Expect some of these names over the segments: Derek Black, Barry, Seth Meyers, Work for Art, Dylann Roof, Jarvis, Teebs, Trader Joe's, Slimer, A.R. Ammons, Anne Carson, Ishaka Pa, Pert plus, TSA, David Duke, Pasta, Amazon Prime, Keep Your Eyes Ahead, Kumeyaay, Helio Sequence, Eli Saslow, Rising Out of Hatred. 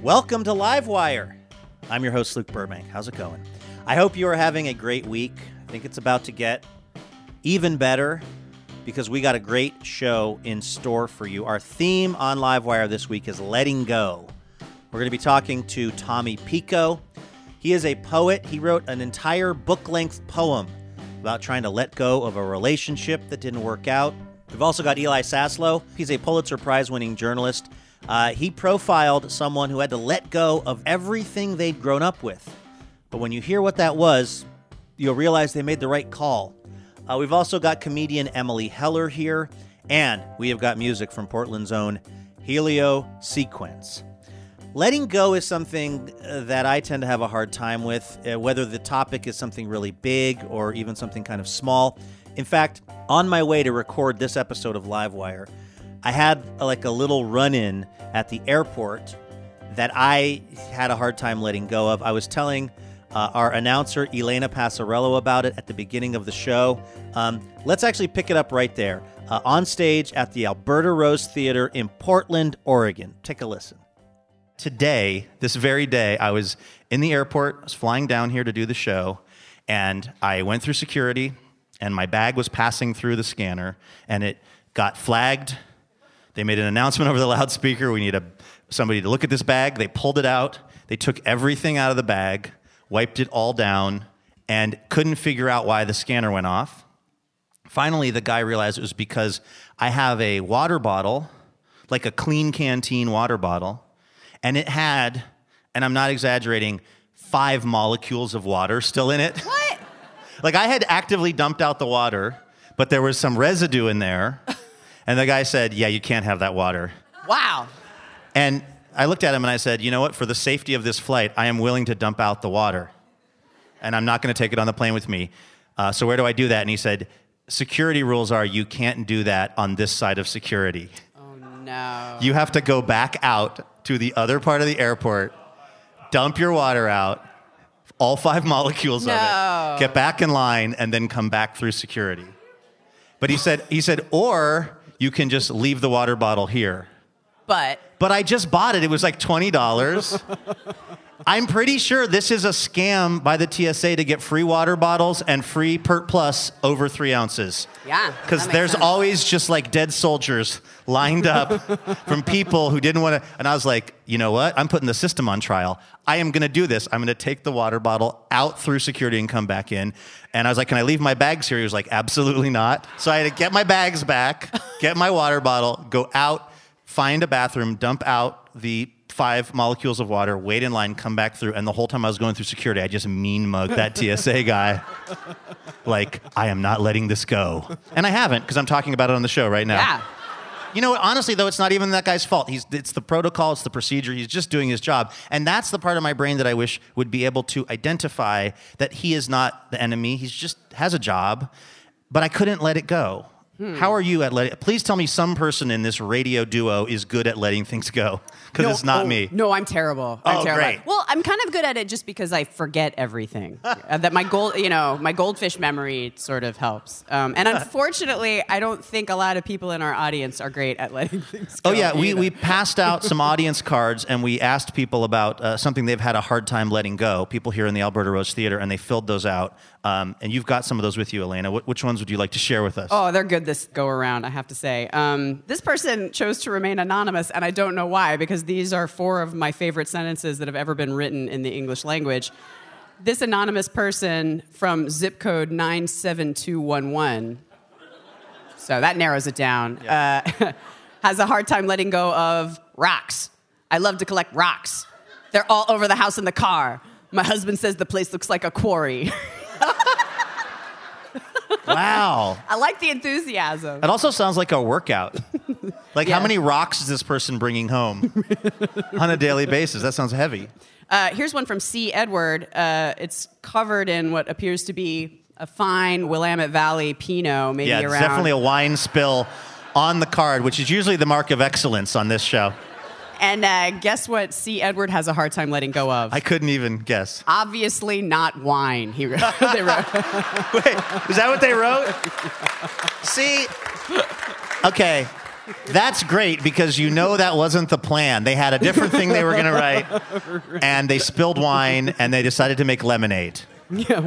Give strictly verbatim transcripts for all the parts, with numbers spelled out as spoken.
Welcome to LiveWire. I'm your host, Luke Burbank. How's it going? I hope you are having a great week. I think it's about to get even better because we got a great show in store for you. Our theme on LiveWire this week is letting go. We're going to be talking to Tommy Pico. He is a poet. He wrote an entire book-length poem about trying to let go of a relationship that didn't work out. We've also got Eli Saslow. He's a Pulitzer Prize-winning journalist. Uh, he profiled someone who had to let go of everything they'd grown up with. But when you hear what that was, you'll realize they made the right call. Uh, we've also got comedian Emily Heller here, and we have got music from Portland's own Helio Sequence. Letting go is something that I tend to have a hard time with, uh, whether the topic is something really big or even something kind of small. In fact, on my way to record this episode of LiveWire, I had a, like a little run-in at the airport that I had a hard time letting go of. I was telling uh, our announcer, Elena Passarello, about it at the beginning of the show. Um, let's actually pick it up right there, uh, on stage at the Alberta Rose Theater in Portland, Oregon. Take a listen. Today, this very day, I was in the airport. I was flying down here to do the show, and I went through security, and my bag was passing through the scanner, and it got flagged. They made an announcement over the loudspeaker. We need a, somebody to look at this bag. They pulled it out. They took everything out of the bag, wiped it all down, and couldn't figure out why the scanner went off. Finally, the guy realized it was because I have a water bottle, like a clean canteen water bottle, and it had, and I'm not exaggerating, five molecules of water still in it. What? Like, I had actively dumped out the water, but there was some residue in there. And the guy said, yeah, you can't have that water. Wow. And I looked at him and I said, you know what? For the safety of this flight, I am willing to dump out the water. And I'm not going to take it on the plane with me. Uh, so where do I do that? And he said, security rules are you can't do that on this side of security. Oh, no. You have to go back out to the other part of the airport, dump your water out, all five molecules no. of it, get back in line, and then come back through security. But he said, he said, or... you can just leave the water bottle here. But? But I just bought it. It was like twenty dollars. I'm pretty sure this is a scam by the T S A to get free water bottles and free Pert Plus over three ounces. Yeah. Because there's sense. Always just like dead soldiers lined up from people who didn't want to. And I was like, you know what? I'm putting the system on trial. I am going to do this. I'm going to take the water bottle out through security and come back in. And I was like, can I leave my bags here? He was like, absolutely not. So I had to get my bags back, get my water bottle, go out, find a bathroom, dump out the five molecules of water, wait in line, come back through. And the whole time I was going through security, I just mean mugged that T S A guy. Like, I am not letting this go. And I haven't, because I'm talking about it on the show right now. Yeah. You know, honestly, though, it's not even that guy's fault. He's, it's the protocol, it's the procedure. He's just doing his job. And that's the part of my brain that I wish would be able to identify that he is not the enemy. He's just has a job. But I couldn't let it go. Hmm. How are you at letting... Please tell me some person in this radio duo is good at letting things go, because no, it's not oh, me. No, I'm terrible. I'm oh, terrible. Great. Well, I'm kind of good at it just because I forget everything. uh, that my gold, you know, my goldfish memory sort of helps. Um, and unfortunately, I don't think a lot of people in our audience are great at letting things go. Oh, yeah. We, we passed out some audience cards, and we asked people about uh, something they've had a hard time letting go, people here in the Alberta Rose Theater, and they filled those out. Um, and you've got some of those with you, Elena. Wh- which ones would you like to share with us? Oh, they're good this go around, I have to say. Um, this person chose to remain anonymous, and I don't know why, because these are four of my favorite sentences that have ever been written in the English language. This anonymous person from zip code nine seven two one one, so that narrows it down, yeah. uh, has a hard time letting go of rocks. I love to collect rocks. They're all over the house and the car. My husband says the place looks like a quarry. Wow. I like the enthusiasm. It also sounds like a workout. Like, yeah. How many rocks is this person bringing home on a daily basis? That sounds heavy. Uh, here's one from C. Edward. Uh, it's covered in what appears to be a fine Willamette Valley Pinot, maybe yeah, around... Yeah, definitely a wine spill on the card, which is usually the mark of excellence on this show. And uh, guess what C. Edward has a hard time letting go of? I couldn't even guess. Obviously not wine, he wrote. They wrote. Wait, is that what they wrote? See? Okay, that's great, because you know that wasn't the plan. They had a different thing they were going to write, and they spilled wine, and they decided to make lemonade yeah.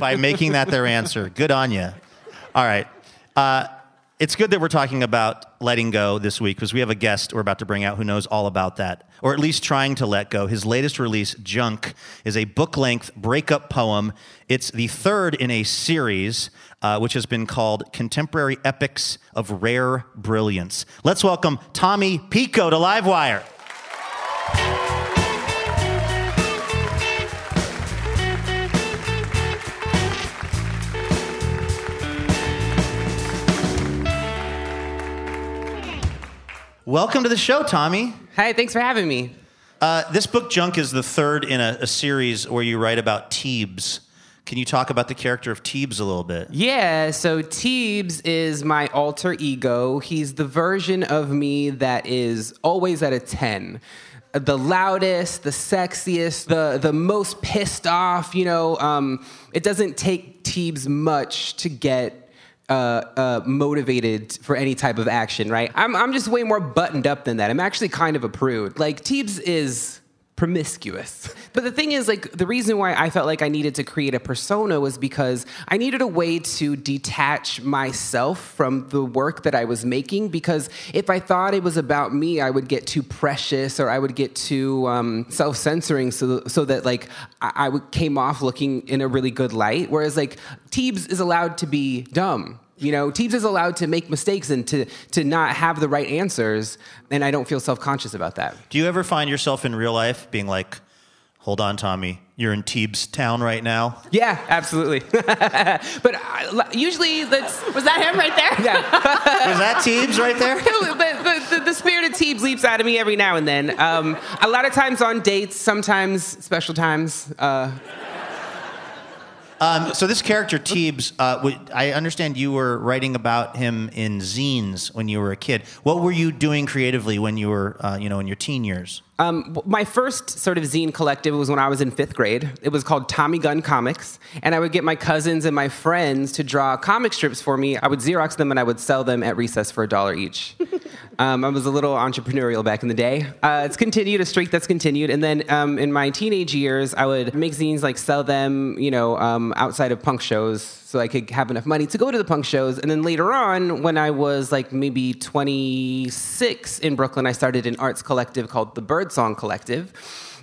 by making that their answer. Good on you. All right. Uh, It's good that we're talking about letting go this week, because we have a guest we're about to bring out who knows all about that, or at least trying to let go. His latest release, Junk, is a book-length breakup poem. It's the third in a series, uh, which has been called Contemporary Epics of Rare Brilliance. Let's welcome Tommy Pico to LiveWire. Welcome to the show, Tommy. Hi, thanks for having me. Uh, this book, Junk, is the third in a, a series where you write about Teebs. Can you talk about the character of Teebs a little bit? Yeah, so Teebs is my alter ego. He's the version of me that is always at a ten. The loudest, the sexiest, the, the most pissed off, you know. Um, it doesn't take Teebs much to get Uh, uh, motivated for any type of action, right? I'm I'm just way more buttoned up than that. I'm actually kind of a prude. Like, Teebs is promiscuous. But the thing is, like, the reason why I felt like I needed to create a persona was because I needed a way to detach myself from the work that I was making, because if I thought it was about me, I would get too precious, or I would get too um, self-censoring, so so that, like, I, I came off looking in a really good light. Whereas, like, Teebs is allowed to be dumb. You know, Teebs is allowed to make mistakes and to, to not have the right answers, and I don't feel self-conscious about that. Do you ever find yourself in real life being like, hold on, Tommy, you're in Teebs town right now? Yeah, absolutely. But I, usually that's... Was that him right there? Yeah. Was that Teebs right there? But, but the, the spirit of Teebs leaps out of me every now and then. Um, a lot of times on dates, sometimes special times... Uh, Um, so this character, Teebs, uh, I understand you were writing about him in zines when you were a kid. What were you doing creatively when you were, uh, you know, in your teen years? Um, my first sort of zine collective was when I was in fifth grade. It was called Tommy Gun Comics, and I would get my cousins and my friends to draw comic strips for me. I would Xerox them, and I would sell them at recess for a dollar each. um, I was a little entrepreneurial back in the day. Uh, it's continued, a streak that's continued, and then um, in my teenage years, I would make zines, like sell them, you know, um, outside of punk shows, so I could have enough money to go to the punk shows. And then later on, when I was like maybe twenty-six in Brooklyn, I started an arts collective called the Birdsong Collective.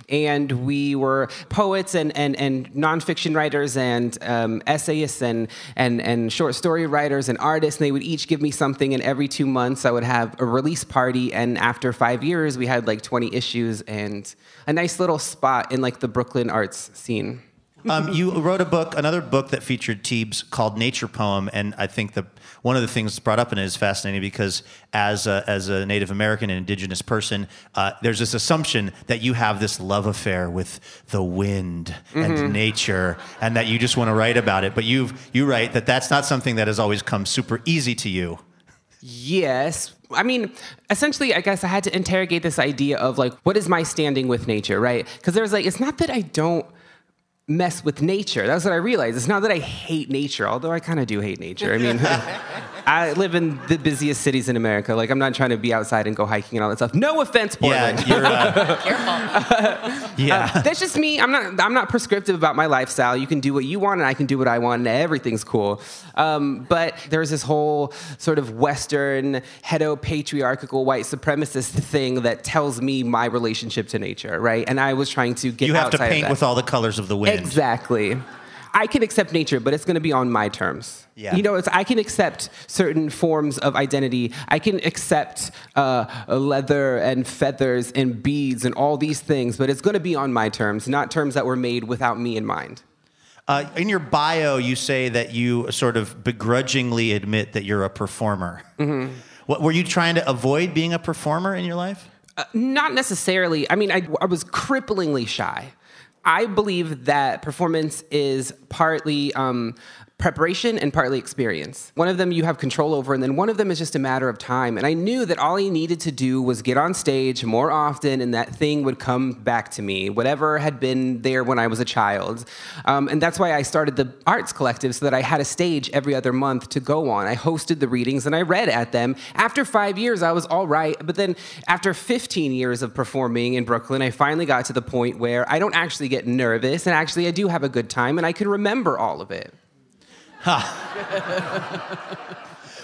And we were poets and, and, and nonfiction writers and um, essayists and, and, and short story writers and artists. And they would each give me something. And every two months, I would have a release party. And after five years, we had like twenty issues and a nice little spot in like the Brooklyn arts scene. Um, you wrote a book, another book that featured Teebs called Nature Poem, and I think the one of the things brought up in it is fascinating because as a, as a Native American and indigenous person, uh, there's this assumption that you have this love affair with the wind and mm-hmm. nature, and that you just want to write about it. But you've, you write that that's not something that has always come super easy to you. Yes. I mean, essentially, I guess I had to interrogate this idea of, like, what is my standing with nature, right? Because there was, like, it's not that I don't mess with nature. That's what I realized. It's not that I hate nature, although I kind of do hate nature. I mean, I live in the busiest cities in America. Like, I'm not trying to be outside and go hiking and all that stuff. No offense, Portland. Yeah, you're uh, careful. Uh, yeah, uh, that's just me. I'm not. I'm not prescriptive about my lifestyle. You can do what you want, and I can do what I want, and everything's cool. Um, but there's this whole sort of Western heteropatriarchal white supremacist thing that tells me my relationship to nature, right? And I was trying to get. You have outside to paint of that. With all the colors of the wind. Exactly. I can accept nature, but it's going to be on my terms. Yeah. You know, it's, I can accept certain forms of identity. I can accept uh, leather and feathers and beads and all these things, but it's going to be on my terms, not terms that were made without me in mind. Uh, in your bio, you say that you sort of begrudgingly admit that you're a performer. Mm-hmm. What, were you trying to avoid being a performer in your life? Uh, not necessarily. I mean, I, I was cripplingly shy. I believe that performance is partly um, preparation and partly experience. One of them you have control over, and then one of them is just a matter of time. And I knew that all I needed to do was get on stage more often, and that thing would come back to me, whatever had been there when I was a child. Um, and that's why I started the Arts Collective, so that I had a stage every other month to go on. I hosted the readings, and I read at them. After five years, I was all right. But then after fifteen years of performing in Brooklyn, I finally got to the point where I don't actually get nervous, and actually I do have a good time, and I can remember all of it. Huh.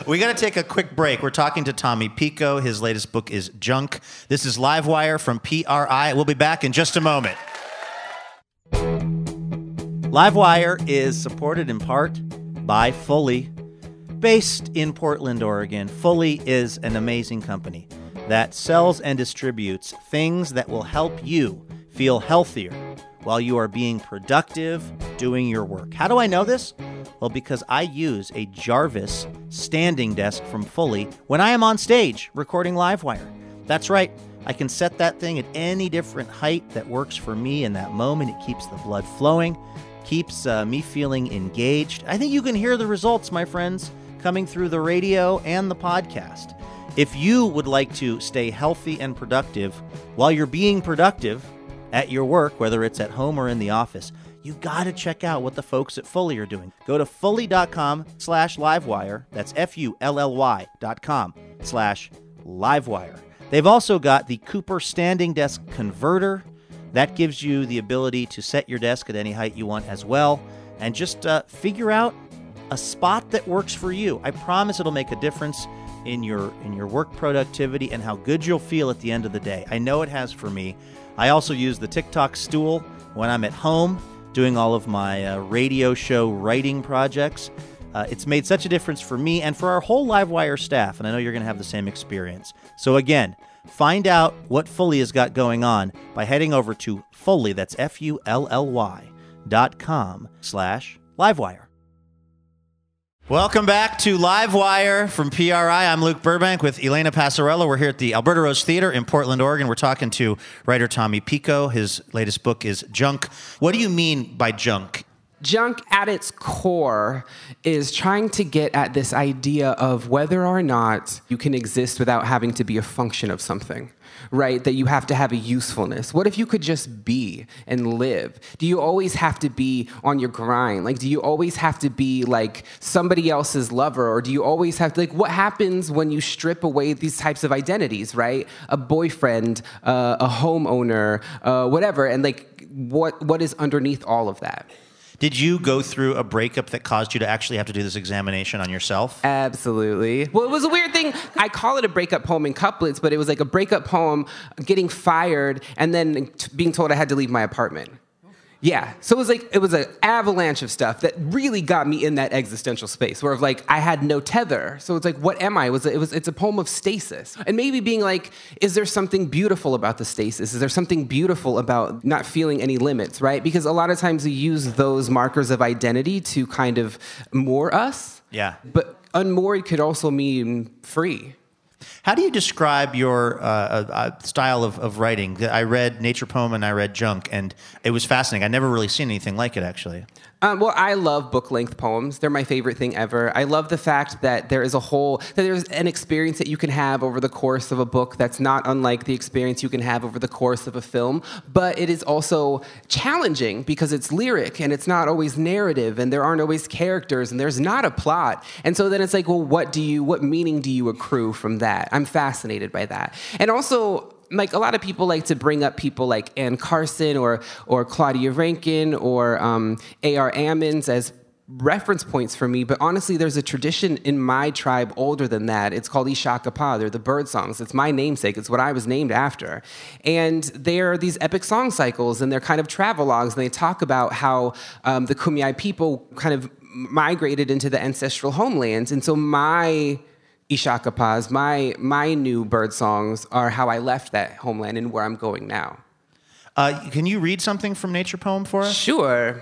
We got to take a quick break. We're talking to Tommy Pico. His latest book is Junk. This is LiveWire from P R I. We'll be back in just a moment. LiveWire is supported in part by Fully. Based in Portland, Oregon, Fully is an amazing company that sells and distributes things that will help you feel healthier while you are being productive, doing your work. How do I know this? Well, because I use a Jarvis standing desk from Fully when I am on stage recording LiveWire. That's right. I can set that thing at any different height that works for me in that moment. It keeps the blood flowing, keeps uh, me feeling engaged. I think you can hear the results, my friends, coming through the radio and the podcast. If you would like to stay healthy and productive while you're being productive at your work, whether it's at home or in the office, you got to check out what the folks at Fully are doing. Go to fully.com slash livewire. That's F U L L Y dot com slash livewire. They've also got the Cooper Standing Desk Converter. That gives you the ability to set your desk at any height you want as well. And just uh, figure out a spot that works for you. I promise it'll make a difference in your, in your work productivity and how good you'll feel at the end of the day. I know it has for me. I also use the TikTok stool when I'm at home doing all of my uh, radio show writing projects. Uh, it's made such a difference for me and for our whole LiveWire staff, and I know you're going to have the same experience. So again, find out what Fully has got going on by heading over to Fully, that's F U L L Y, dot com slash LiveWire. Welcome back to LiveWire from P R I. I'm Luke Burbank with Elena Passarello. We're here at the Alberta Rose Theater in Portland, Oregon. We're talking to writer Tommy Pico. His latest book is Junk. What do you mean by junk? Junk at its core is trying to get at this idea of whether or not you can exist without having to be a function of something. Right, that you have to have a usefulness. What if you could just be and live? Do you always have to be on your grind? Like, do you always have to be like somebody else's lover? Or do you always have to, like, what happens when you strip away these types of identities, right? A boyfriend, uh, a homeowner, uh, whatever. And like, what what is underneath all of that? Did you go through a breakup that caused you to actually have to do this examination on yourself? Absolutely. Well, it was a weird thing. I call it a breakup poem in couplets, but it was like a breakup poem, getting fired, and then t- being told I had to leave my apartment. Yeah. So it was like, it was an avalanche of stuff that really got me in that existential space where, of like, I had no tether. So it's like, what am I? It was, it was, it's a poem of stasis. And maybe being like, is there something beautiful about the stasis? Is there something beautiful about not feeling any limits, right? Because a lot of times we use those markers of identity to kind of moor us. Yeah. But unmoored could also mean free. How do you describe your uh, uh, style of, of writing? I read Nature Poem and I read Junk, and it was fascinating. I never really seen anything like it, actually. Um, well, I love book-length poems. They're my favorite thing ever. I love the fact that there is a whole, that there's an experience that you can have over the course of a book that's not unlike the experience you can have over the course of a film, but it is also challenging because it's lyric and it's not always narrative and there aren't always characters and there's not a plot. And so then it's like, well, what do you, what meaning do you accrue from that? I'm fascinated by that. And also, like, a lot of people like to bring up people like Anne Carson or or Claudia Rankin or um, A R Ammons as reference points for me, but honestly, there's a tradition in my tribe older than that. It's called Ishaka Pa. They're the bird songs. It's my namesake. It's what I was named after. And they're these epic song cycles, and they're kind of travelogues, and they talk about how um, the Kumeyaay people kind of migrated into the ancestral homelands. And so my Ishaka Pa's, my my new bird songs are how I left that homeland and where I'm going now. Uh, can you read something from Nature Poem for us? Sure.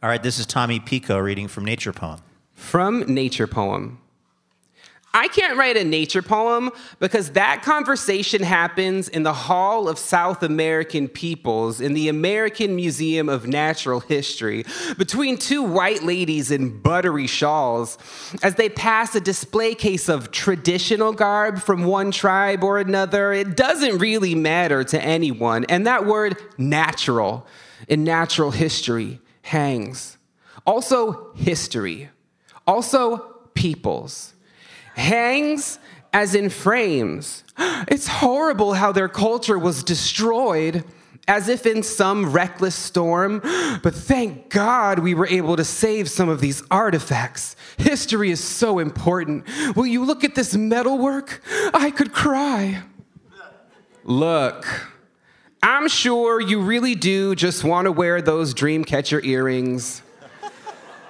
All right, this is Tommy Pico reading from Nature Poem. From Nature Poem. I can't write a nature poem because that conversation happens in the Hall of South American Peoples in the American Museum of Natural History between two white ladies in buttery shawls as they pass a display case of traditional garb from one tribe or another. It doesn't really matter to anyone. And that word natural in natural history hangs. Also history. Also peoples. Hangs as in frames. It's horrible how their culture was destroyed as if in some reckless storm. But thank God we were able to save some of these artifacts. History is so important. Will you look at this metalwork? I could cry. Look, I'm sure you really do just want to wear those dreamcatcher earrings.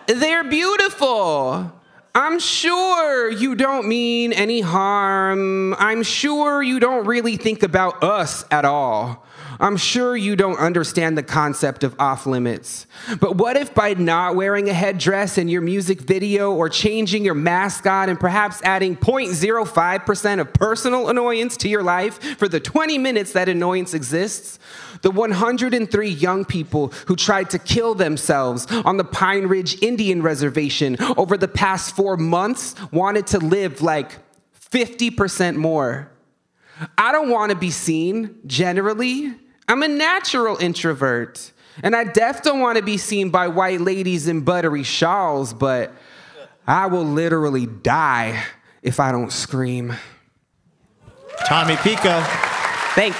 They're beautiful. I'm sure you don't mean any harm. I'm sure you don't really think about us at all. I'm sure you don't understand the concept of off limits. But what if by not wearing a headdress in your music video or changing your mascot and perhaps adding zero point zero five percent of personal annoyance to your life for the twenty minutes that annoyance exists, the one hundred three young people who tried to kill themselves on the Pine Ridge Indian Reservation over the past four months wanted to live like fifty percent more. I don't want to be seen, generally. I'm a natural introvert, and I def don't want to be seen by white ladies in buttery shawls, but I will literally die if I don't scream. Tommy Pico. Thanks.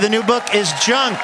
The new book is Junk.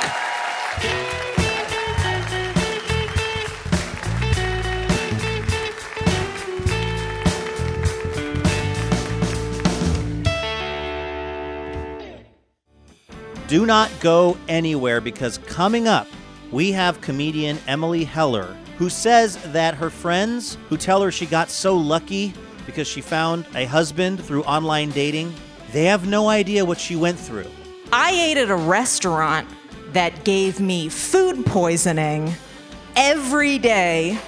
Do not go anywhere because coming up, we have comedian Emily Heller, who says that her friends who tell her she got so lucky because she found a husband through online dating, they have no idea what she went through. I ate at a restaurant that gave me food poisoning every day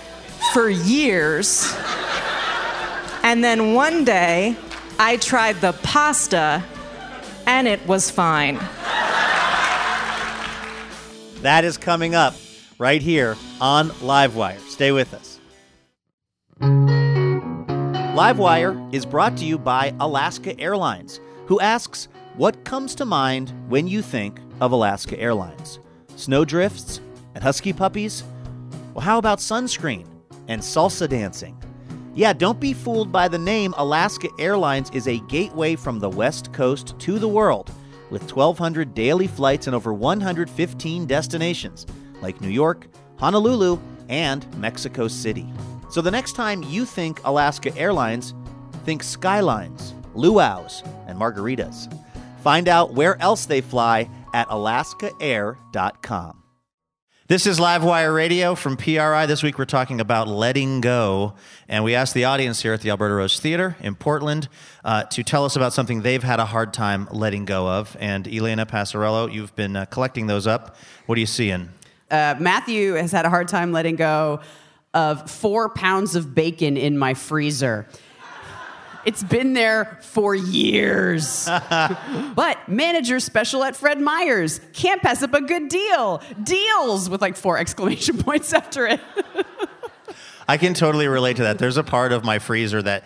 for years. And then one day, I tried the pasta, and it was fine. That is coming up right here on LiveWire. Stay with us. LiveWire is brought to you by Alaska Airlines, who asks, what comes to mind when you think of Alaska Airlines? Snowdrifts and husky puppies? Well, how about sunscreen and salsa dancing? Yeah, don't be fooled by the name. Alaska Airlines is a gateway from the West Coast to the world with twelve hundred daily flights and over one hundred fifteen destinations like New York, Honolulu, and Mexico City. So the next time you think Alaska Airlines, think skylines, luau's, and margaritas. Find out where else they fly at alaska air dot com. This is LiveWire Radio from P R I. This week we're talking about letting go. And we asked the audience here at the Alberta Rose Theater in Portland uh, to tell us about something they've had a hard time letting go of. And Elena Passarello, you've been uh, collecting those up. What are you seeing? Uh, Matthew has had a hard time letting go of four pounds of bacon in my freezer. It's been there for years. But manager special at Fred Meyer's. Can't pass up a good deal. Deals with like four exclamation points after it. I can totally relate to that. There's a part of my freezer that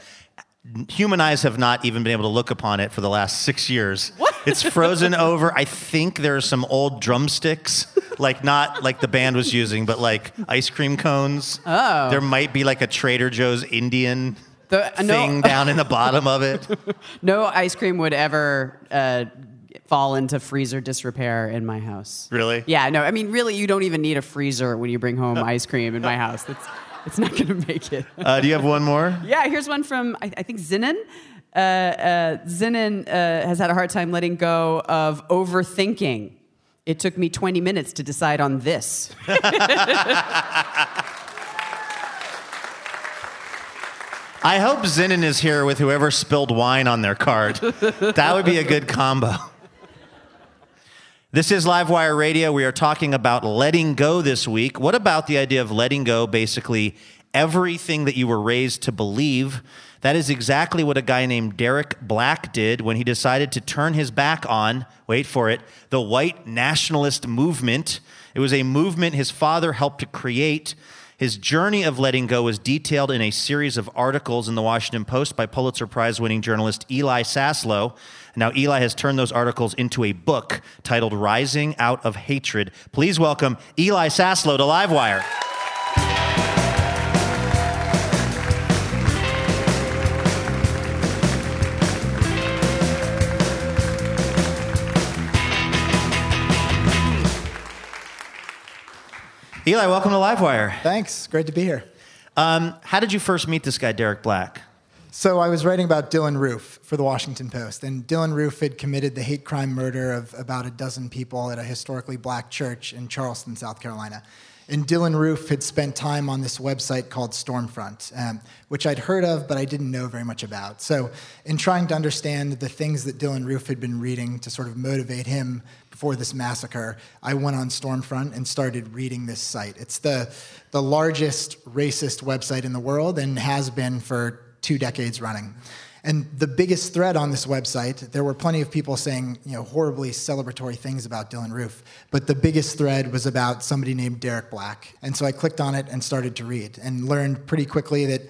human eyes have not even been able to look upon it for the last six years. What? It's frozen over. I think there are some old drumsticks, like not like the band was using, but like ice cream cones. Oh. There might be like a Trader Joe's Indian the, uh, thing no. down in the bottom of it. No ice cream would ever uh, fall into freezer disrepair in my house. Really? Yeah, no. I mean, really, you don't even need a freezer when you bring home ice cream in my house. That's... It's not going to make it. uh, do you have one more? Yeah, here's one from, I, I think, Zinnan. Uh, uh, Zinnan uh, has had a hard time letting go of overthinking. It took me twenty minutes to decide on this. I hope Zinnan is here with whoever spilled wine on their card. That would be a good combo. This is LiveWire Radio. We are talking about letting go this week. What about the idea of letting go, basically everything that you were raised to believe? That is exactly what a guy named Derek Black did when he decided to turn his back on, wait for it, the white nationalist movement. It was a movement his father helped to create. His journey of letting go was detailed in a series of articles in the Washington Post by Pulitzer Prize-winning journalist Eli Saslow. Now, Eli has turned those articles into a book titled Rising Out of Hatred. Please welcome Eli Saslow to LiveWire. Eli, welcome to LiveWire. Thanks. Great to be here. Um, how did you first meet this guy, Derek Black? So I was writing about Dylann Roof for the Washington Post, and Dylann Roof had committed the hate crime murder of about a dozen people at a historically black church in Charleston, South Carolina. And Dylann Roof had spent time on this website called Stormfront, um, which I'd heard of, but I didn't know very much about. So in trying to understand the things that Dylann Roof had been reading to sort of motivate him before this massacre, I went on Stormfront and started reading this site. It's the, the largest racist website in the world and has been for two decades running. And the biggest thread on this website, there were plenty of people saying, you know, horribly celebratory things about Dylann Roof, but the biggest thread was about somebody named Derek Black. And so I clicked on it and started to read and learned pretty quickly that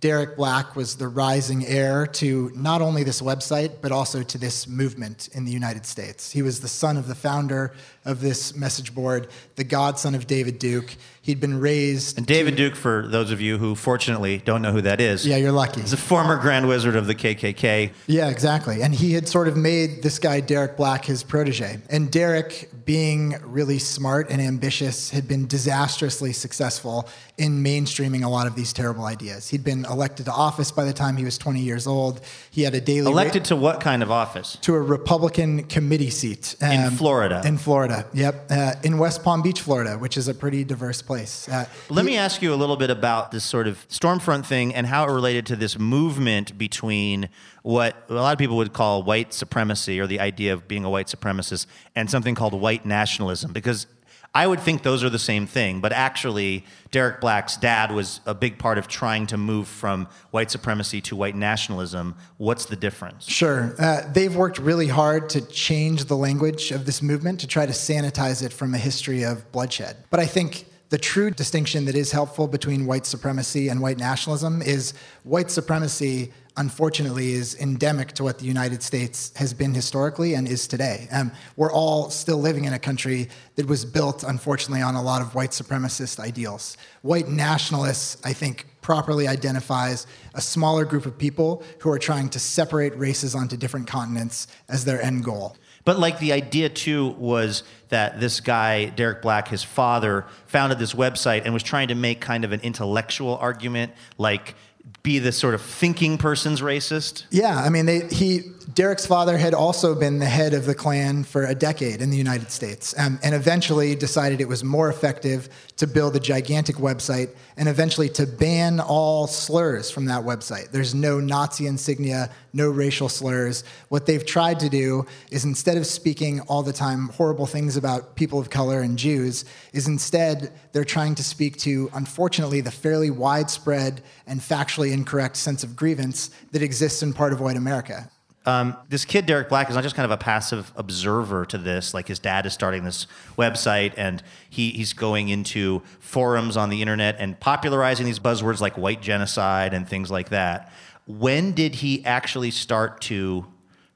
Derek Black was the rising heir to not only this website, but also to this movement in the United States. He was the son of the founder of this message board, the godson of David Duke. He'd been raised... And David Duke, for those of you who fortunately don't know who that is... Yeah, you're lucky. He's a former Grand Wizard of the K K K. Yeah, exactly. And he had sort of made this guy, Derek Black, his protege. And Derek, being really smart and ambitious, had been disastrously successful in mainstreaming a lot of these terrible ideas. He'd been elected to office by the time he was twenty years old. He had a daily... Elected ra- to what kind of office? To a Republican committee seat. Um, in Florida. In Florida, yep. Uh, in West Palm Beach, Florida, which is a pretty diverse place. Uh, Let he, me ask you a little bit about this sort of Stormfront thing and how it related to this movement between what a lot of people would call white supremacy or the idea of being a white supremacist and something called white nationalism, because I would think those are the same thing, but actually Derek Black's dad was a big part of trying to move from white supremacy to white nationalism. What's the difference? Sure. Uh, they've worked really hard to change the language of this movement to try to sanitize it from a history of bloodshed. But I think... the true distinction that is helpful between white supremacy and white nationalism is white supremacy, unfortunately, is endemic to what the United States has been historically and is today. Um, we're all still living in a country that was built, unfortunately, on a lot of white supremacist ideals. White nationalists, I think, properly identifies a smaller group of people who are trying to separate races onto different continents as their end goal. But like the idea, too, was that this guy, Derek Black, his father, founded this website and was trying to make kind of an intellectual argument, like be the sort of thinking person's racist. Yeah, I mean, they, he Derek's father had also been the head of the Klan for a decade in the United States um, and eventually decided it was more effective to build a gigantic website and eventually to ban all slurs from that website. There's no Nazi insignia, no racial slurs. What they've tried to do is, instead of speaking all the time horrible things about people of color and Jews, is instead they're trying to speak to, unfortunately, the fairly widespread and factually incorrect sense of grievance that exists in part of white America. Um, this kid, Derek Black, is not just kind of a passive observer to this. Like, his dad is starting this website, and he, he's going into forums on the internet and popularizing these buzzwords like white genocide and things like that. When did he actually start to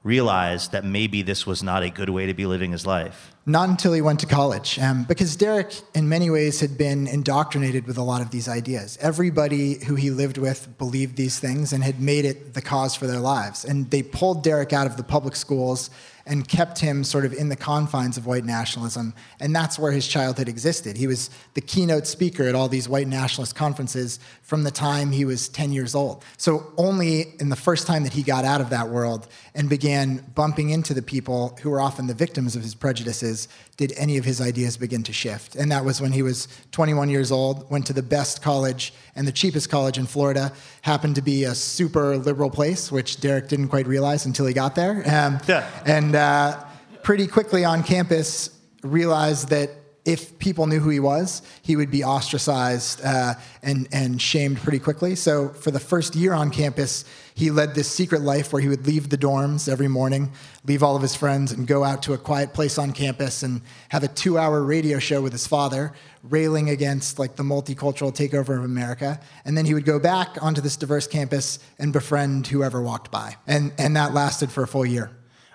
realize that maybe this was not a good way to be living his life? Not until he went to college, um, because Derek, in many ways, had been indoctrinated with a lot of these ideas. Everybody who he lived with believed these things and had made it the cause for their lives. And they pulled Derek out of the public schools and kept him sort of in the confines of white nationalism. And that's where his childhood existed. He was the keynote speaker at all these white nationalist conferences from the time he was ten years old. So only in the first time that he got out of that world and began bumping into the people who were often the victims of his prejudices did any of his ideas begin to shift. And that was when he was twenty-one years old, went to the best college and the cheapest college in Florida, happened to be a super liberal place, which Derek didn't quite realize until he got there. Um, yeah. And uh, pretty quickly on campus, realized that if people knew who he was, he would be ostracized uh, and, and shamed pretty quickly. So for the first year on campus, he led this secret life where he would leave the dorms every morning, leave all of his friends, and go out to a quiet place on campus and have a two-hour radio show with his father, railing against like the multicultural takeover of America. And then he would go back onto this diverse campus and befriend whoever walked by. And, and that lasted for a full year.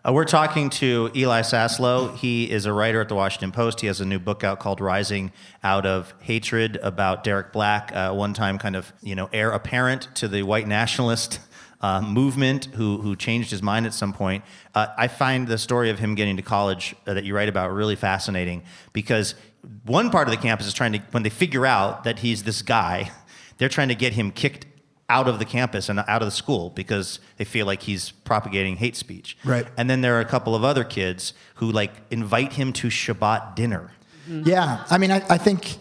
Uh, we're talking to Eli Saslow. He is a writer at the Washington Post. He has a new book out called Rising Out of Hatred about Derek Black, uh, one-time kind of, you know, heir apparent to the white nationalist uh, movement who who changed his mind at some point. Uh, I find the story of him getting to college uh, that you write about really fascinating, because one part of the campus is trying to, when they figure out that he's this guy, they're trying to get him kicked out of the campus and out of the school because they feel like he's propagating hate speech. Right. And then there are a couple of other kids who like invite him to Shabbat dinner. Mm-hmm. Yeah. I mean, I, I think,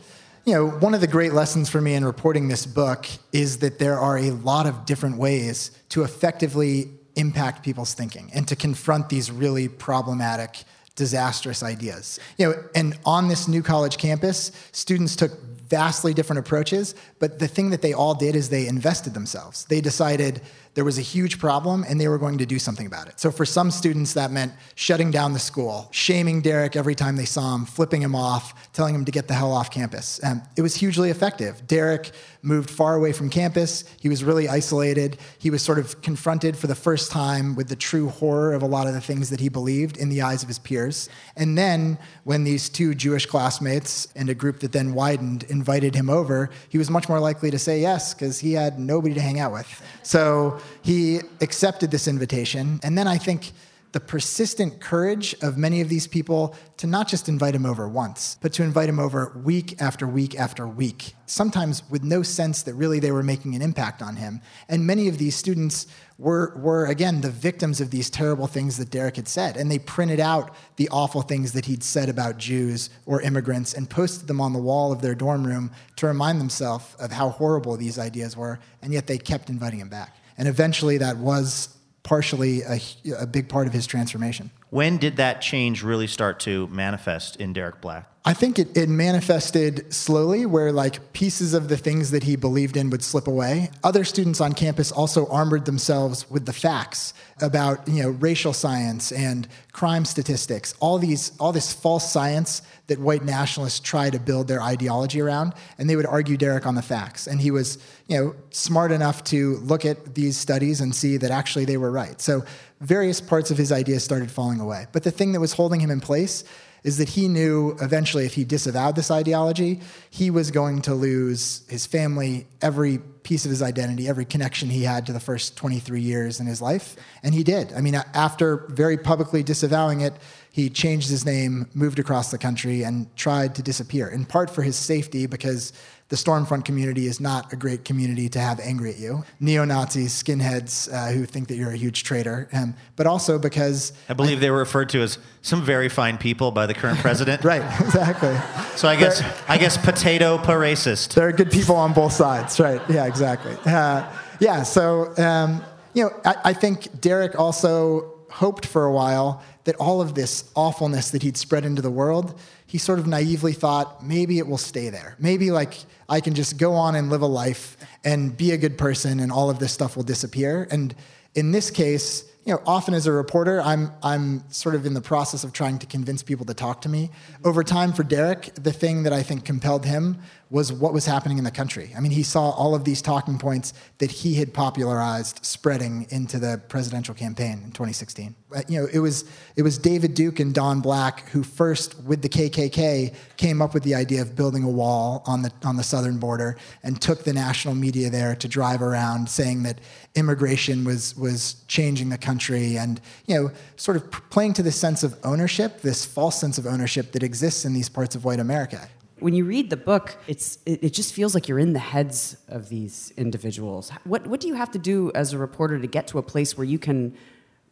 you know, one of the great lessons for me in reporting this book is that there are a lot of different ways to effectively impact people's thinking and to confront these really problematic, disastrous ideas. You know, and on this new college campus, students took vastly different approaches, but the thing that they all did is they invested themselves. They decided there was a huge problem and they were going to do something about it. So for some students, that meant shutting down the school, shaming Derek every time they saw him, flipping him off, telling him to get the hell off campus. Um, it was hugely effective. Derek moved far away from campus. He was really isolated. He was sort of confronted for the first time with the true horror of a lot of the things that he believed in the eyes of his peers. And then when these two Jewish classmates and a group that then widened invited him over, he was much more likely to say yes because he had nobody to hang out with. So he accepted this invitation. And then I think the persistent courage of many of these people to not just invite him over once, but to invite him over week after week after week, sometimes with no sense that really they were making an impact on him. And many of these students were, were again, the victims of these terrible things that Derek had said. And they printed out the awful things that he'd said about Jews or immigrants and posted them on the wall of their dorm room to remind themselves of how horrible these ideas were. And yet they kept inviting him back. And eventually that was partially a, a big part of his transformation. When did that change really start to manifest in Derek Black? I think it, it manifested slowly, where like pieces of the things that he believed in would slip away. Other students on campus also armored themselves with the facts about, you know, racial science and crime statistics, all these, all this false science that white nationalists try to build their ideology around, and they would argue Derek on the facts. And he was, you know, smart enough to look at these studies and see that actually they were right. So various parts of his ideas started falling away. But the thing that was holding him in place is that he knew eventually if he disavowed this ideology, he was going to lose his family, every piece of his identity, every connection he had to the first twenty-three years in his life. And he did. I mean, after very publicly disavowing it, he changed his name, moved across the country, and tried to disappear, in part for his safety, because the Stormfront community is not a great community to have angry at you. Neo-Nazis, skinheads uh, who think that you're a huge traitor. Um, but also because... I believe I, they were referred to as some very fine people by the current president. Right, exactly. So I guess they're, I guess potato per-racist. There are good people on both sides, right. Yeah, exactly. Uh, yeah, so, um, you know, I, I think Derek also hoped for a while that all of this awfulness that he'd spread into the world, he sort of naively thought, maybe it will stay there. Maybe, like, I can just go on and live a life and be a good person and all of this stuff will disappear. And in this case, you know, often as a reporter, I'm I'm sort of in the process of trying to convince people to talk to me. Over time for Derek, the thing that I think compelled him was what was happening in the country. I mean, he saw all of these talking points that he had popularized spreading into the presidential campaign in twenty sixteen. You know, it was it was David Duke and Don Black who first, with the K K K, came up with the idea of building a wall on the on the southern border and took the national media there to drive around saying that immigration was was changing the country and, you know, sort of playing to this sense of ownership, this false sense of ownership that exists in these parts of white America. When you read the book, it's it, it just feels like you're in the heads of these individuals. What what do you have to do as a reporter to get to a place where you can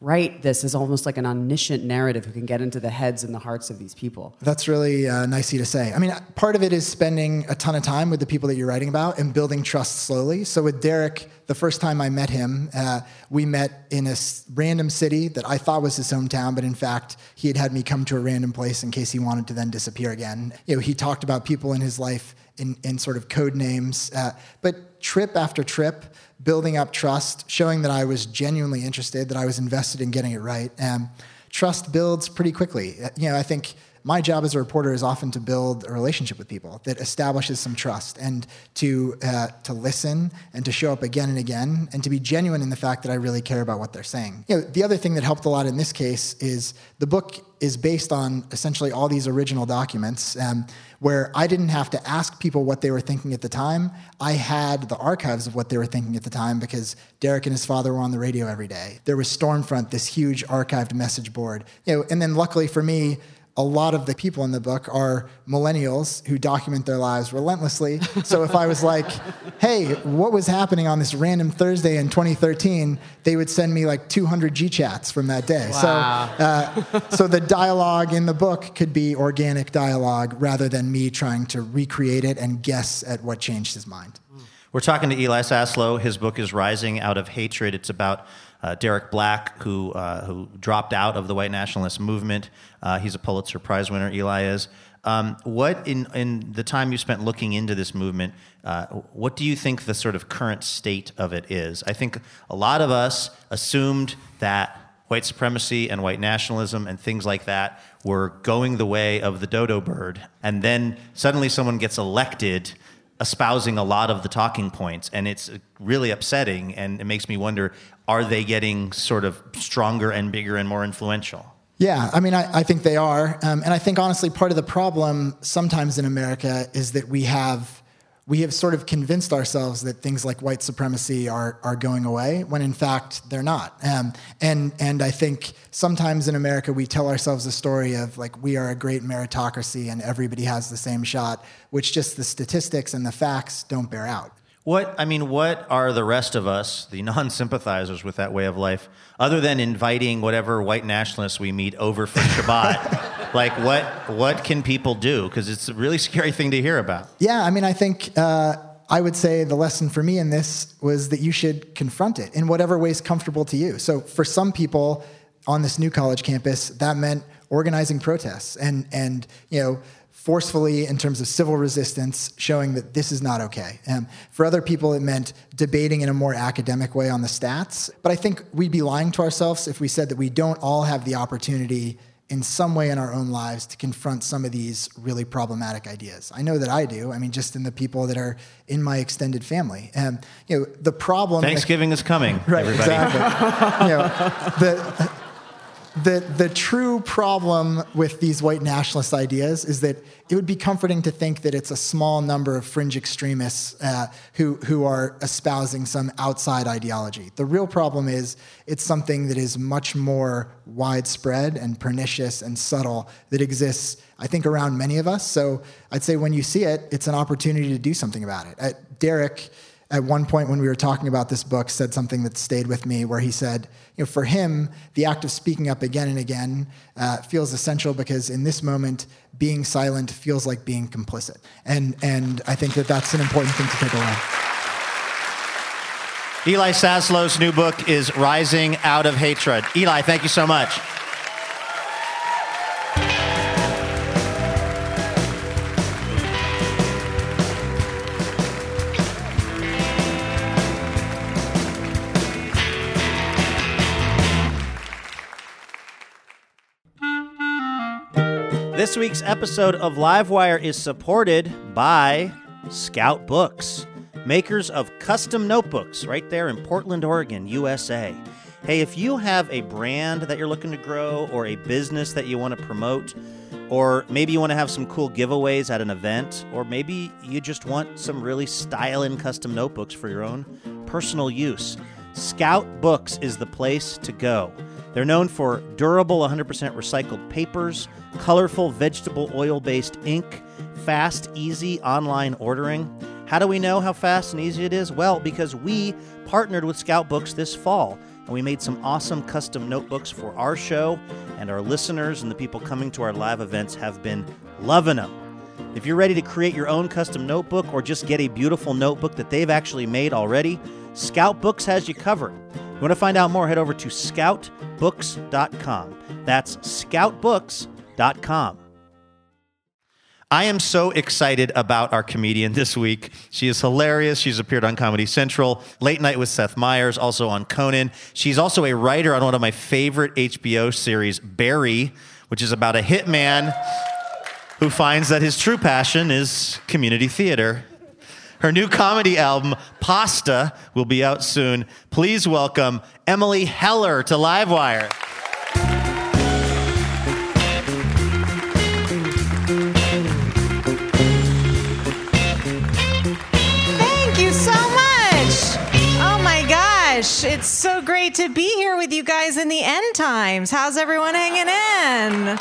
write this as almost like an omniscient narrative who can get into the heads and the hearts of these people? That's really uh, nice of you to say. I mean, part of it is spending a ton of time with the people that you're writing about and building trust slowly. So with Derek, the first time I met him, uh, we met in a random city that I thought was his hometown, but in fact, he had had me come to a random place in case he wanted to then disappear again. You know, he talked about people in his life in, in sort of code names, uh, but trip after trip, building up trust, showing that I was genuinely interested, that I was invested in getting it right. Um, trust builds pretty quickly. You know, I think my job as a reporter is often to build a relationship with people that establishes some trust and to uh, to listen and to show up again and again and to be genuine in the fact that I really care about what they're saying. You know, the other thing that helped a lot in this case is the book is based on essentially all these original documents um, where I didn't have to ask people what they were thinking at the time. I had the archives of what they were thinking at the time because Derek and his father were on the radio every day. There was Stormfront, this huge archived message board. You know, and then luckily for me, a lot of the people in the book are millennials who document their lives relentlessly. So if I was like, hey, what was happening on this random Thursday in twenty thirteen, they would send me like two hundred G-chats from that day. Wow. So uh, so the dialogue in the book could be organic dialogue rather than me trying to recreate it and guess at what changed his mind. We're talking to Eli Saslow. His book is Rising Out of Hatred. It's about Uh, Derek Black, who uh, who dropped out of the white nationalist movement. Uh, he's a Pulitzer Prize winner, Eli is. Um, what, in, in the time you spent looking into this movement, uh, what do you think the sort of current state of it is? I think a lot of us assumed that white supremacy and white nationalism and things like that were going the way of the dodo bird, and then suddenly someone gets elected espousing a lot of the talking points, and it's really upsetting, and it makes me wonder, are they getting sort of stronger and bigger and more influential? Yeah, I mean, I, I think they are. Um, and I think, honestly, part of the problem sometimes in America is that we have we have sort of convinced ourselves that things like white supremacy are are going away, when in fact they're not. Um, and and I think sometimes in America we tell ourselves a story of like we are a great meritocracy and everybody has the same shot, which just the statistics and the facts don't bear out. What, I mean, what are the rest of us, the non-sympathizers with that way of life, other than inviting whatever white nationalists we meet over for Shabbat? Like, what what can people do? Because it's a really scary thing to hear about. Yeah, I mean, I think uh, I would say the lesson for me in this was that you should confront it in whatever way is comfortable to you. So for some people on this new college campus, that meant organizing protests and and, you know, forcefully in terms of civil resistance, showing that this is not okay. Um, for other people, it meant debating in a more academic way on the stats. But I think we'd be lying to ourselves if we said that we don't all have the opportunity in some way in our own lives to confront some of these really problematic ideas. I know that I do. I mean, just in the people that are in my extended family. Um, you know, the problem... Thanksgiving like, is coming, right, everybody. Exactly. You know, the... the, the true problem with these white nationalist ideas is that it would be comforting to think that it's a small number of fringe extremists uh, who, who are espousing some outside ideology. The real problem is it's something that is much more widespread and pernicious and subtle that exists, I think, around many of us. So I'd say when you see it, it's an opportunity to do something about it. Uh, Derek, at one point when we were talking about this book, said something that stayed with me where he said, you know, for him, the act of speaking up again and again uh, feels essential because in this moment, being silent feels like being complicit. And, and I think that that's an important thing to take away. Eli Saslow's new book is Rising Out of Hatred. Eli, thank you so much. This week's episode of LiveWire is supported by Scout Books, makers of custom notebooks right there in Portland, Oregon, U S A. Hey, if you have a brand that you're looking to grow or a business that you want to promote, or maybe you want to have some cool giveaways at an event, or maybe you just want some really styling custom notebooks for your own personal use, Scout Books is the place to go. They're known for durable, one hundred percent recycled papers, colorful vegetable oil-based ink, fast, easy online ordering. How do we know how fast and easy it is? Well, because we partnered with Scout Books this fall, and we made some awesome custom notebooks for our show, and our listeners and the people coming to our live events have been loving them. If you're ready to create your own custom notebook or just get a beautiful notebook that they've actually made already, Scout Books has you covered. You want to find out more, head over to scout books dot com. That's scout books dot com. I am so excited about our comedian this week. She is hilarious. She's appeared on Comedy Central, Late Night with Seth Meyers, also on Conan. She's also a writer on one of my favorite H B O series, Barry, which is about a hitman who finds that his true passion is community theater. Her new comedy album, Pasta, will be out soon. Please welcome Emily Heller to LiveWire. Thank you so much. Oh my gosh, it's so great to be here with you guys in the end times. How's everyone hanging in?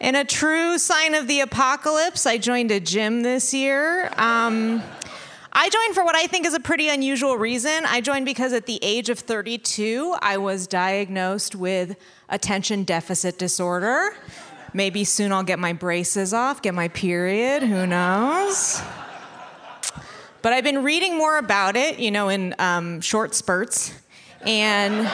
In a true sign of the apocalypse, I joined a gym this year. Um, I joined for what I think is a pretty unusual reason. I joined because at the age of thirty-two, I was diagnosed with attention deficit disorder. Maybe soon I'll get my braces off, get my period, who knows? But I've been reading more about it, you know, in um, short spurts, and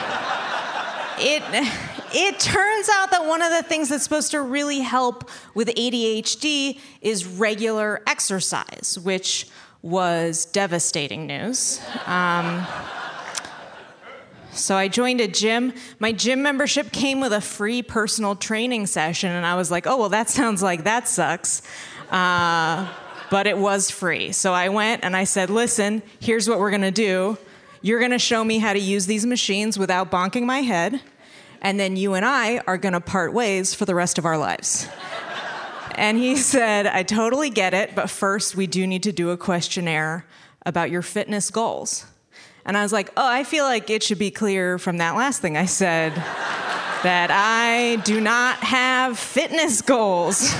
it... It turns out that one of the things that's supposed to really help with A D H D is regular exercise, which was devastating news. Um, so I joined a gym. My gym membership came with a free personal training session, and I was like, oh, well, that sounds like that sucks. Uh, but it was free. So I went and I said, listen, here's what we're going to do. You're going to show me how to use these machines without bonking my head. And then you and I are going to part ways for the rest of our lives. And he said, I totally get it, but first we do need to do a questionnaire about your fitness goals. And I was like, oh, I feel like it should be clear from that last thing I said that I do not have fitness goals.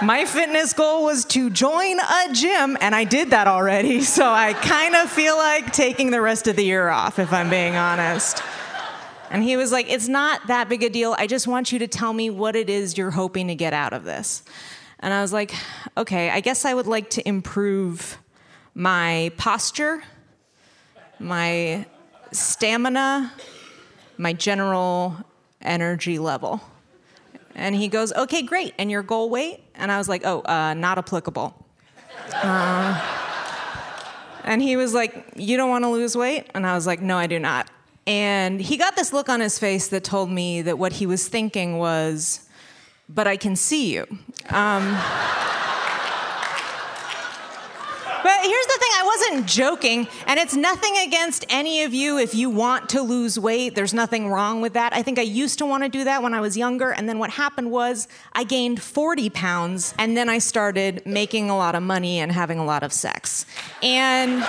My fitness goal was to join a gym, and I did that already, so I kind of feel like taking the rest of the year off, if I'm being honest. And he was like, it's not that big a deal. I just want you to tell me what it is you're hoping to get out of this. And I was like, okay, I guess I would like to improve my posture, my stamina, my general energy level. And he goes, okay, great. And your goal weight? And I was like, oh, uh, not applicable. Uh, and he was like, you don't want to lose weight? And I was like, no, I do not. And he got this look on his face that told me that what he was thinking was, but I can see you. Um, but But here's the thing, I wasn't joking, and it's nothing against any of you if you want to lose weight. There's nothing wrong with that. I think I used to want to do that when I was younger, and then what happened was I gained forty pounds, and then I started making a lot of money and having a lot of sex. And I'm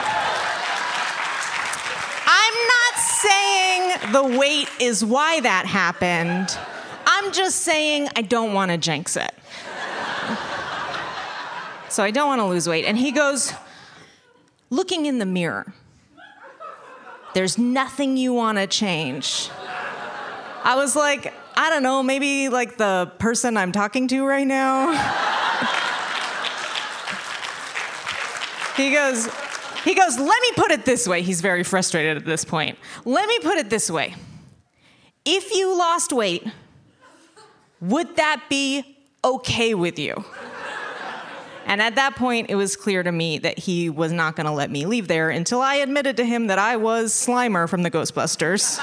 not saying the weight is why that happened. I'm just saying I don't want to jinx it. So I don't want to lose weight. And he goes, looking in the mirror, there's nothing you want to change. I was like, I don't know, maybe like the person I'm talking to right now. He goes, he goes, let me put it this way. He's very frustrated at this point. Let me put it this way. If you lost weight, would that be okay with you? And at that point, it was clear to me that he was not going to let me leave there until I admitted to him that I was Slimer from the Ghostbusters.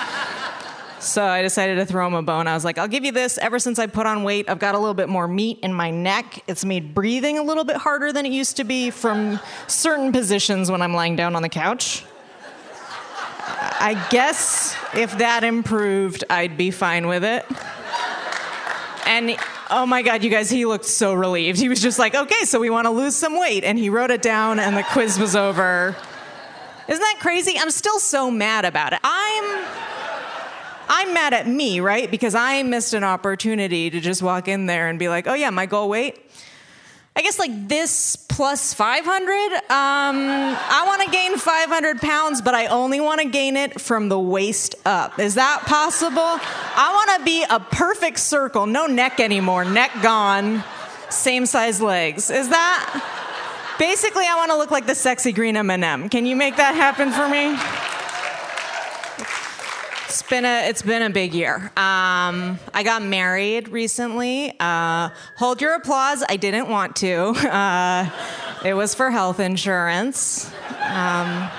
So I decided to throw him a bone. I was like, I'll give you this. Ever since I put on weight, I've got a little bit more meat in my neck. It's made breathing a little bit harder than it used to be from certain positions when I'm lying down on the couch. I guess if that improved, I'd be fine with it. And oh my God, you guys, he looked so relieved. He was just like, okay, so we want to lose some weight. And he wrote it down and the quiz was over. Isn't that crazy? I'm still so mad about it. I'm, I'm mad at me, right? Because I missed an opportunity to just walk in there and be like, oh yeah, my goal weight, I guess like this plus five hundred. Um, I want to gain five hundred pounds, but I only want to gain it from the waist up. Is that possible? I want to be a perfect circle. No neck anymore. Neck gone. Same size legs. Is that? Basically, I want to look like the sexy green M and M. Can you make that happen for me? It's been a, it's been a big year. Um, I got married recently. Uh, hold your applause. I didn't want to. Uh, it was for health insurance. Um,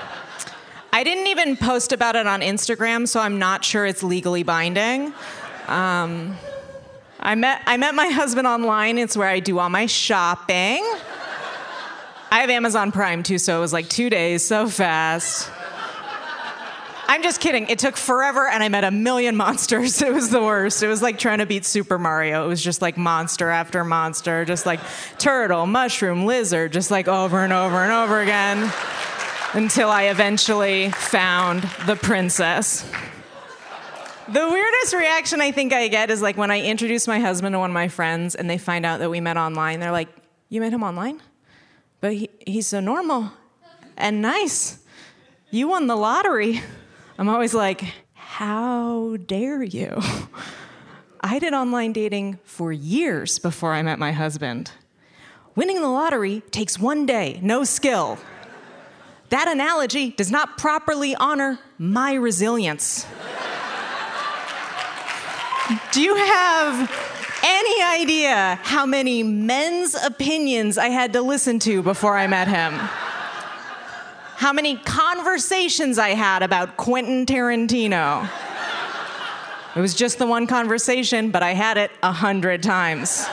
I didn't even post about it on Instagram, so I'm not sure it's legally binding. Um, I met, I met my husband online. It's where I do all my shopping. I have Amazon Prime too, so it was like two days, so fast. I'm just kidding. It took forever, and I met a million monsters. It was the worst. It was like trying to beat Super Mario. It was just like monster after monster, just like turtle, mushroom, lizard, just like over and over and over again until I eventually found the princess. The weirdest reaction I think I get is like when I introduce my husband to one of my friends, and they find out that we met online. They're like, you met him online? But he, he's so normal and nice. You won the lottery. I'm always like, how dare you? I did online dating for years before I met my husband. Winning the lottery takes one day, no skill. That analogy does not properly honor my resilience. Do you have any idea how many men's opinions I had to listen to before I met him? How many conversations I had about Quentin Tarantino. It was just the one conversation, but I had it a hundred times.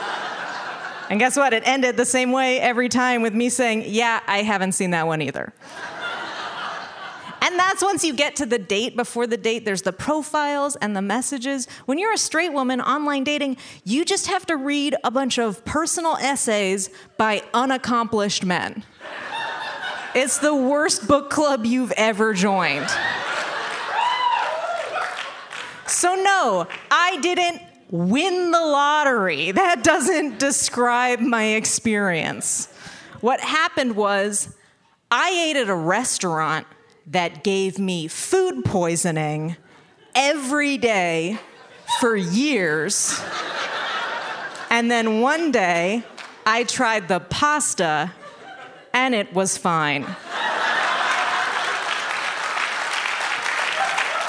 And guess what? It ended the same way every time with me saying, yeah, I haven't seen that one either. And that's once you get to the date. Before the date, there's the profiles and the messages. When you're a straight woman online dating, you just have to read a bunch of personal essays by unaccomplished men. It's the worst book club you've ever joined. So no, I didn't win the lottery. That doesn't describe my experience. What happened was I ate at a restaurant that gave me food poisoning every day for years. And then one day I tried the pasta, and it was fine.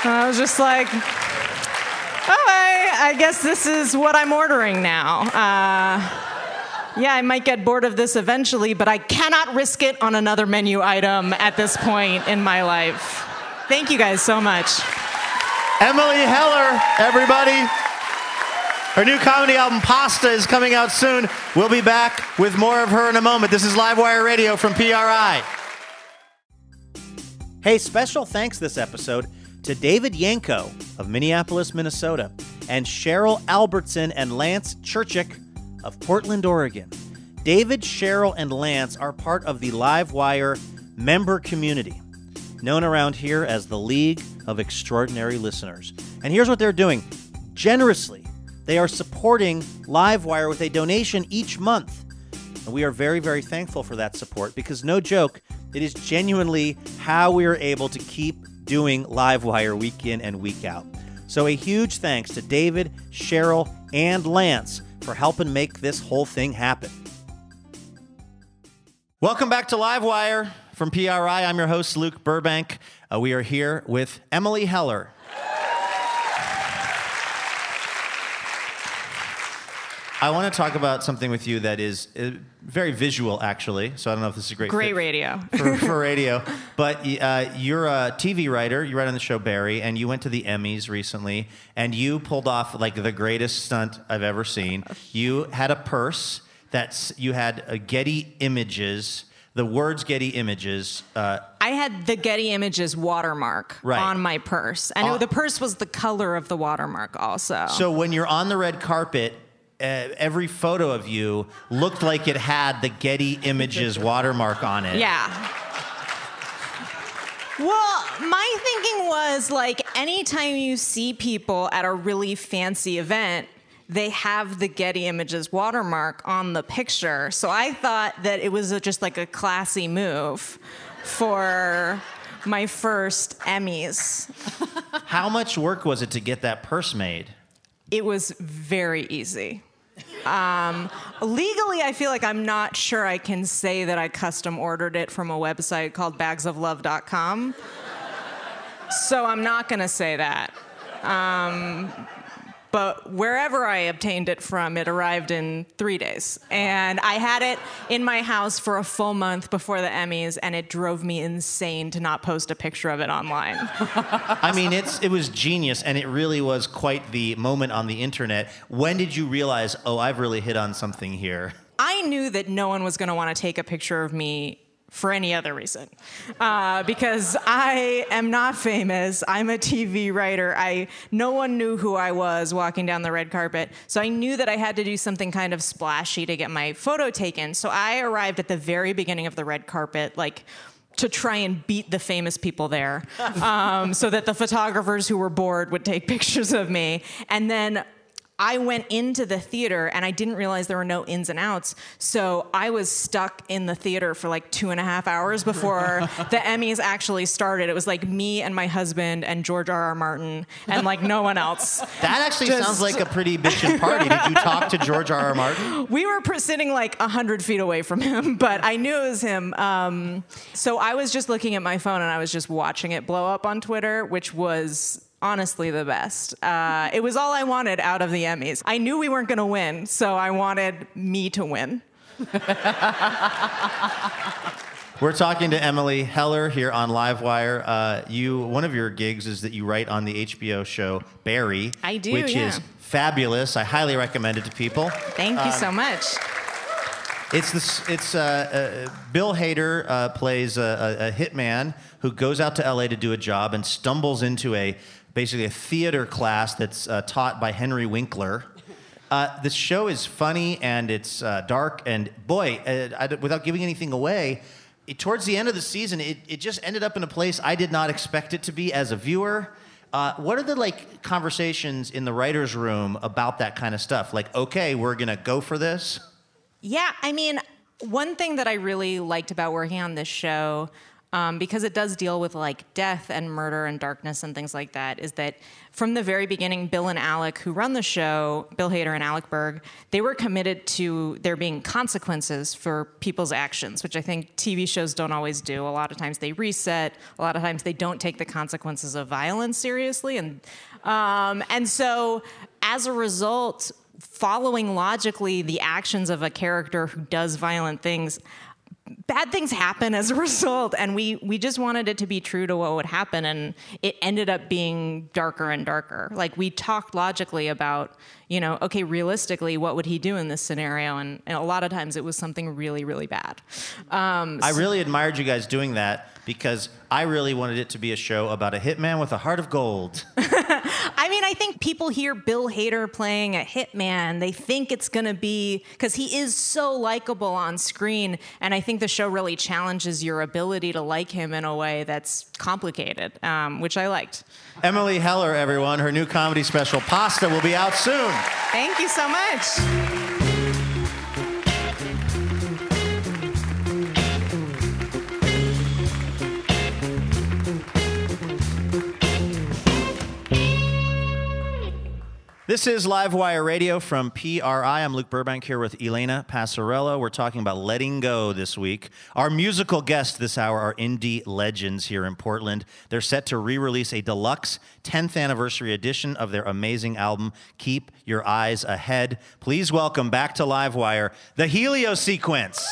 I was just like, oh, I, I guess this is what I'm ordering now. Uh, yeah, I might get bored of this eventually, but I cannot risk it on another menu item at this point in my life. Thank you guys so much. Emily Heller, everybody. Her new comedy album, Pasta, is coming out soon. We'll be back with more of her in a moment. This is LiveWire Radio from P R I. Hey, special thanks this episode to David Yanko of Minneapolis, Minnesota, and Cheryl Albertson and Lance Churchick of Portland, Oregon. David, Cheryl, and Lance are part of the LiveWire member community, known around here as the League of Extraordinary Listeners. And here's what they're doing. Generously, they are supporting LiveWire with a donation each month. And we are very, very thankful for that support because, no joke, it is genuinely how we are able to keep doing LiveWire week in and week out. So a huge thanks to David, Cheryl, and Lance for helping make this whole thing happen. Welcome back to LiveWire from P R I. I'm your host, Luke Burbank. Uh, we are here with Emily Heller. I want to talk about something with you that is uh, very visual, actually. So I don't know if this is a great great radio for, for radio. But uh, you're a T V writer. You write on the show Barry, and you went to the Emmys recently, and you pulled off like the greatest stunt I've ever seen. You had a purse that's you had a Getty Images. The words Getty Images. Uh, I had the Getty Images watermark right. on my purse, and uh, it, the purse was the color of the watermark also. So when you're on the red carpet. Uh, every photo of you looked like it had the Getty Images watermark on it. Yeah. Well, my thinking was, like, anytime you see people at a really fancy event, they have the Getty Images watermark on the picture. So I thought that it was a, just like a classy move for my first Emmys. How much work was it to get that purse made? It was very easy. Um, legally, I feel like I'm not sure I can say that I custom ordered it from a website called bags of love dot com. So I'm not going to say that. Um, but wherever I obtained it from, it arrived in three days. And I had it in my house for a full month before the Emmys, and it drove me insane to not post a picture of it online. I mean, it's it was genius, and it really was quite the moment on the internet. When did you realize, oh, I've really hit on something here? I knew that no one was going to want to take a picture of me for any other reason, uh, because I am not famous. I'm a T V writer. I no one knew who I was walking down the red carpet, so I knew that I had to do something kind of splashy to get my photo taken. So I arrived at the very beginning of the red carpet, like to try and beat the famous people there, um, so that the photographers who were bored would take pictures of me, and then I went into the theater, and I didn't realize there were no ins and outs, so I was stuck in the theater for like two and a half hours before the Emmys actually started. It was like me and my husband and George R R. Martin and like no one else. That actually Just... sounds like a pretty bitchin' party. Did you talk to George R R. Martin? We were sitting like one hundred feet away from him, but I knew it was him. Um, so I was just looking at my phone, and I was just watching it blow up on Twitter, which was honestly the best. Uh, it was all I wanted out of the Emmys. I knew we weren't going to win, so I wanted me to win. We're talking to Emily Heller here on LiveWire. Uh, you, one of your gigs is that you write on the H B O show Barry. I do, Which yeah. is fabulous. I highly recommend it to people. Thank um, you so much. It's this. It's uh, uh, Bill Hader uh, plays a, a, a hitman who goes out to L A to do a job and stumbles into a basically a theater class that's uh, taught by Henry Winkler. Uh, the show is funny and it's uh, dark and boy, uh, I, without giving anything away, it, towards the end of the season, it it just ended up in a place I did not expect it to be as a viewer. Uh, what are the like conversations in the writer's room about that kind of stuff? Like, okay, we're gonna go for this. Yeah, I mean, one thing that I really liked about working on this show, um, because it does deal with like death and murder and darkness and things like that, is that from the very beginning, Bill and Alec, who run the show, Bill Hader and Alec Berg, they were committed to there being consequences for people's actions, which I think T V shows don't always do. A lot of times they reset. A lot of times they don't take the consequences of violence seriously. And, um, and so as a result, following logically the actions of a character who does violent things bad things happen as a result. And we, we just wanted it to be true to what would happen. And it ended up being darker and darker. Like, we talked logically about, you know, okay, realistically, what would he do in this scenario? And, and a lot of times it was something really, really bad. Um, I so- really admired you guys doing that, because I really wanted it to be a show about a hitman with a heart of gold. I mean, I think people hear Bill Hader playing a hitman, they think it's going to be, because he is so likable on screen, and I think the show really challenges your ability to like him in a way that's complicated, um, which I liked. Emily Heller, everyone, her new comedy special, Pasta, will be out soon. Thank you so much. This is LiveWire Radio from P R I. I'm Luke Burbank here with Elena Passarello. We're talking about letting go this week. Our musical guests this hour are indie legends here in Portland. They're set to re-release a deluxe tenth anniversary edition of their amazing album, Keep Your Eyes Ahead. Please welcome back to LiveWire, the Helio Sequence.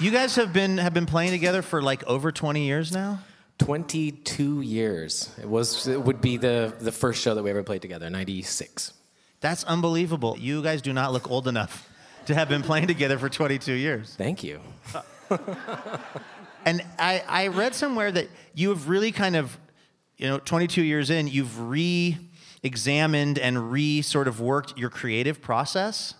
You guys have been have been playing together for like over twenty years now? twenty-two years. It was it would be the, the first show that we ever played together, ninety-six. That's unbelievable. You guys do not look old enough to have been playing together for twenty-two years. Thank you. And I, I read somewhere that you have really kind of, you know, twenty-two years in, you've re-examined and re-sort of worked your creative process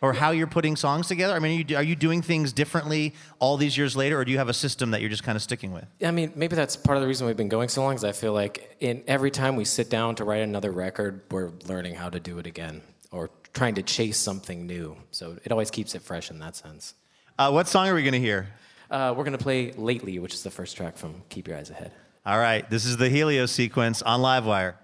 or how you're putting songs together? I mean, are you, are you doing things differently all these years later, or do you have a system that you're just kind of sticking with? I mean, maybe that's part of the reason we've been going so long, is I feel like in every time we sit down to write another record, we're learning how to do it again, or trying to chase something new. So it always keeps it fresh in that sense. Uh, what song are we going to hear? Uh, we're going to play Lately, which is the first track from Keep Your Eyes Ahead. All right, this is the Helio Sequence on LiveWire.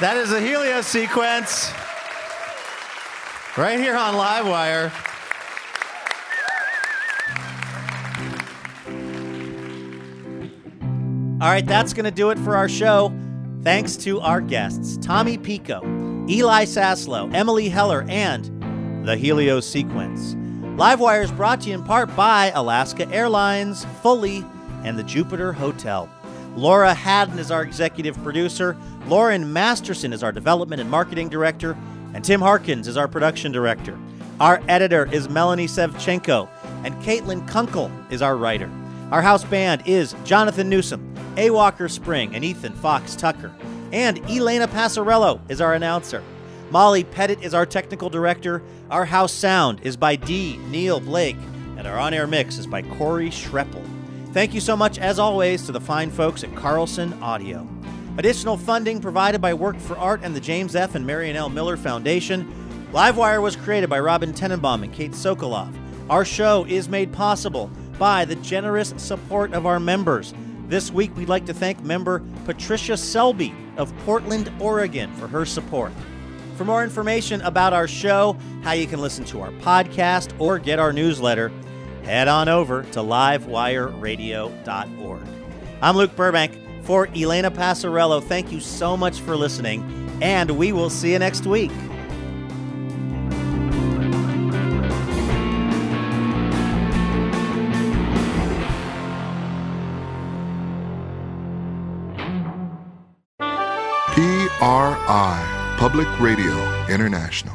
That is a Helio Sequence right here on LiveWire. All right, that's going to do it for our show. Thanks to our guests, Tommy Pico, Eli Saslow, Emily Heller, and the Helio Sequence. LiveWire is brought to you in part by Alaska Airlines, Fully, and the Jupiter Hotel. Laura Haddon is our executive producer. Lauren Masterson is our development and marketing director. And Tim Harkins is our production director. Our editor is Melanie Sevchenko. And Caitlin Kunkel is our writer. Our house band is Jonathan Newsom, A. Walker Spring, and Ethan Fox Tucker. And Elena Passarello is our announcer. Molly Pettit is our technical director. Our house sound is by D. Neil Blake. And our on-air mix is by Corey Schreppel. Thank you so much, as always, to the fine folks at Carlson Audio. Additional funding provided by Work for Art and the James F. and Marion L. Miller Foundation. LiveWire was created by Robin Tenenbaum and Kate Sokolov. Our show is made possible by the generous support of our members. This week, we'd like to thank member Patricia Selby of Portland, Oregon, for her support. For more information about our show, how you can listen to our podcast, or get our newsletter, head on over to livewire radio dot org. I'm Luke Burbank. For Elena Passarello, thank you so much for listening, and we will see you next week. P R I, Public Radio International.